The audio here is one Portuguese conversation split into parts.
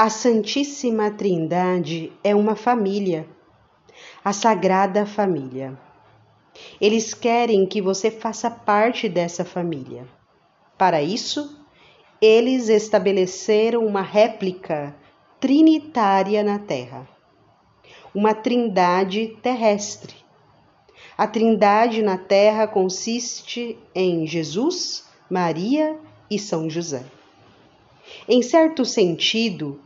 A Santíssima Trindade é uma família, a Sagrada Família. Eles querem que você faça parte dessa família. Para isso, eles estabeleceram uma réplica trinitária na Terra, uma trindade terrestre. A trindade na Terra consiste em Jesus, Maria e São José. Em certo sentido,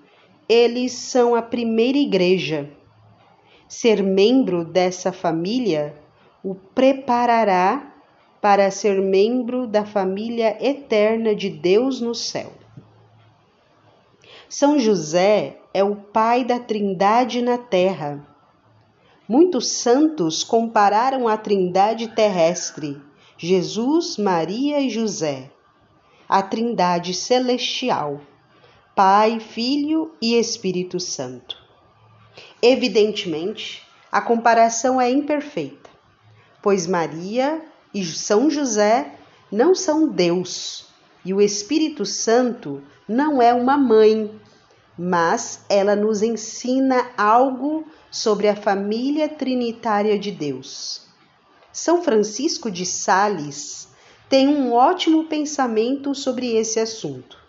eles são a primeira igreja. Ser membro dessa família o preparará para ser membro da família eterna de Deus no céu. São José é o pai da Trindade na Terra. Muitos santos compararam a Trindade terrestre, Jesus, Maria e José, à Trindade celestial, Pai, Filho e Espírito Santo. Evidentemente, a comparação é imperfeita, pois Maria e São José não são Deus e o Espírito Santo não é uma mãe, mas ela nos ensina algo sobre a família trinitária de Deus. São Francisco de Sales tem um ótimo pensamento sobre esse assunto.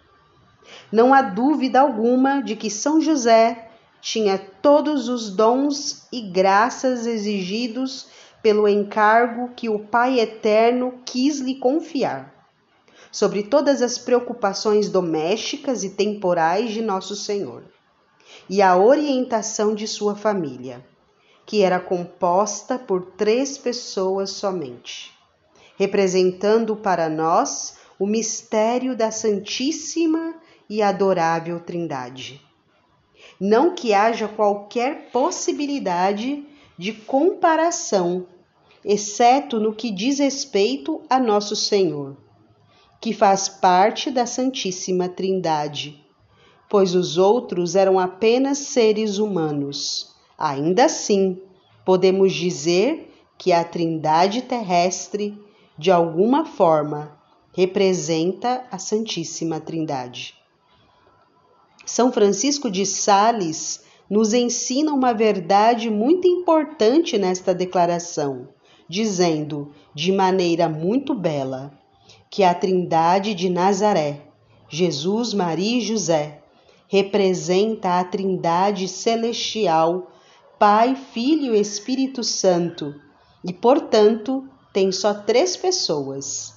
Não há dúvida alguma de que São José tinha todos os dons e graças exigidos pelo encargo que o Pai Eterno quis lhe confiar, sobre todas as preocupações domésticas e temporais de Nosso Senhor, e a orientação de sua família, que era composta por 3 pessoas somente, representando para nós o mistério da Santíssima e Adorável Trindade. Não que haja qualquer possibilidade de comparação, exceto no que diz respeito a Nosso Senhor, que faz parte da Santíssima Trindade, pois os outros eram apenas seres humanos. Ainda assim, podemos dizer que a Trindade terrestre, de alguma forma, representa a Santíssima Trindade. São Francisco de Sales nos ensina uma verdade muito importante nesta declaração, dizendo, de maneira muito bela, que a Trindade de Nazaré, Jesus, Maria e José, representa a Trindade celestial, Pai, Filho e Espírito Santo, e, portanto, tem só 3 pessoas.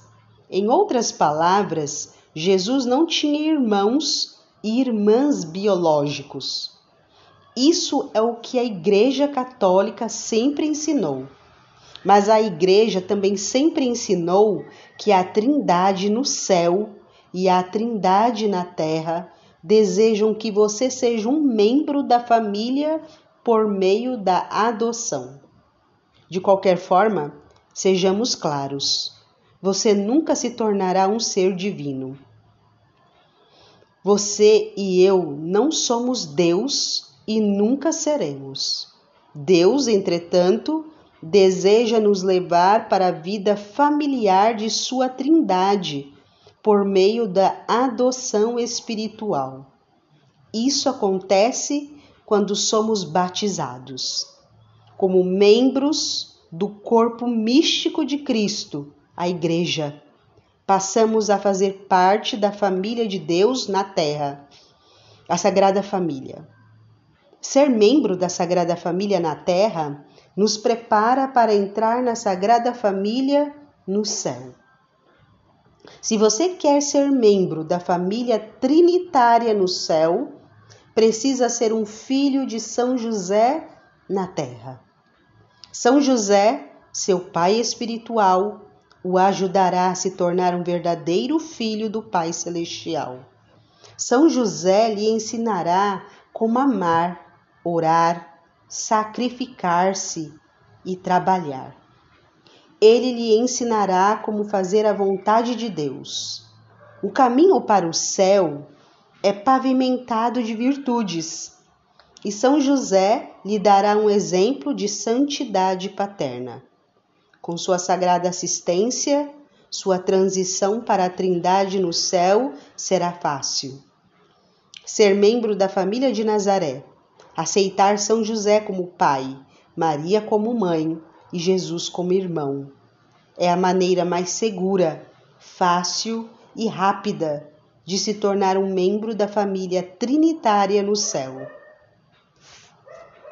Em outras palavras, Jesus não tinha irmãos e irmãs biológicos. Isso é o que a Igreja Católica sempre ensinou. Mas a Igreja também sempre ensinou que a Trindade no céu e a Trindade na terra desejam que você seja um membro da família por meio da adoção. De qualquer forma, sejamos claros, você nunca se tornará um ser divino. Você e eu não somos Deus e nunca seremos. Deus, entretanto, deseja nos levar para a vida familiar de sua Trindade, por meio da adoção espiritual. Isso acontece quando somos batizados, como membros do corpo místico de Cristo, a Igreja. Passamos a fazer parte da família de Deus na Terra, a Sagrada Família. Ser membro da Sagrada Família na Terra nos prepara para entrar na Sagrada Família no céu. Se você quer ser membro da família trinitária no céu, precisa ser um filho de São José na Terra. São José, seu pai espiritual, o ajudará a se tornar um verdadeiro filho do Pai Celestial. São José lhe ensinará como amar, orar, sacrificar-se e trabalhar. Ele lhe ensinará como fazer a vontade de Deus. O caminho para o céu é pavimentado de virtudes, e São José lhe dará um exemplo de santidade paterna. Com sua sagrada assistência, sua transição para a Trindade no céu será fácil. ser membro da família de Nazaré, aceitar São José como pai, Maria como mãe e Jesus como irmão. É a maneira mais segura, fácil e rápida de se tornar um membro da família trinitária no céu.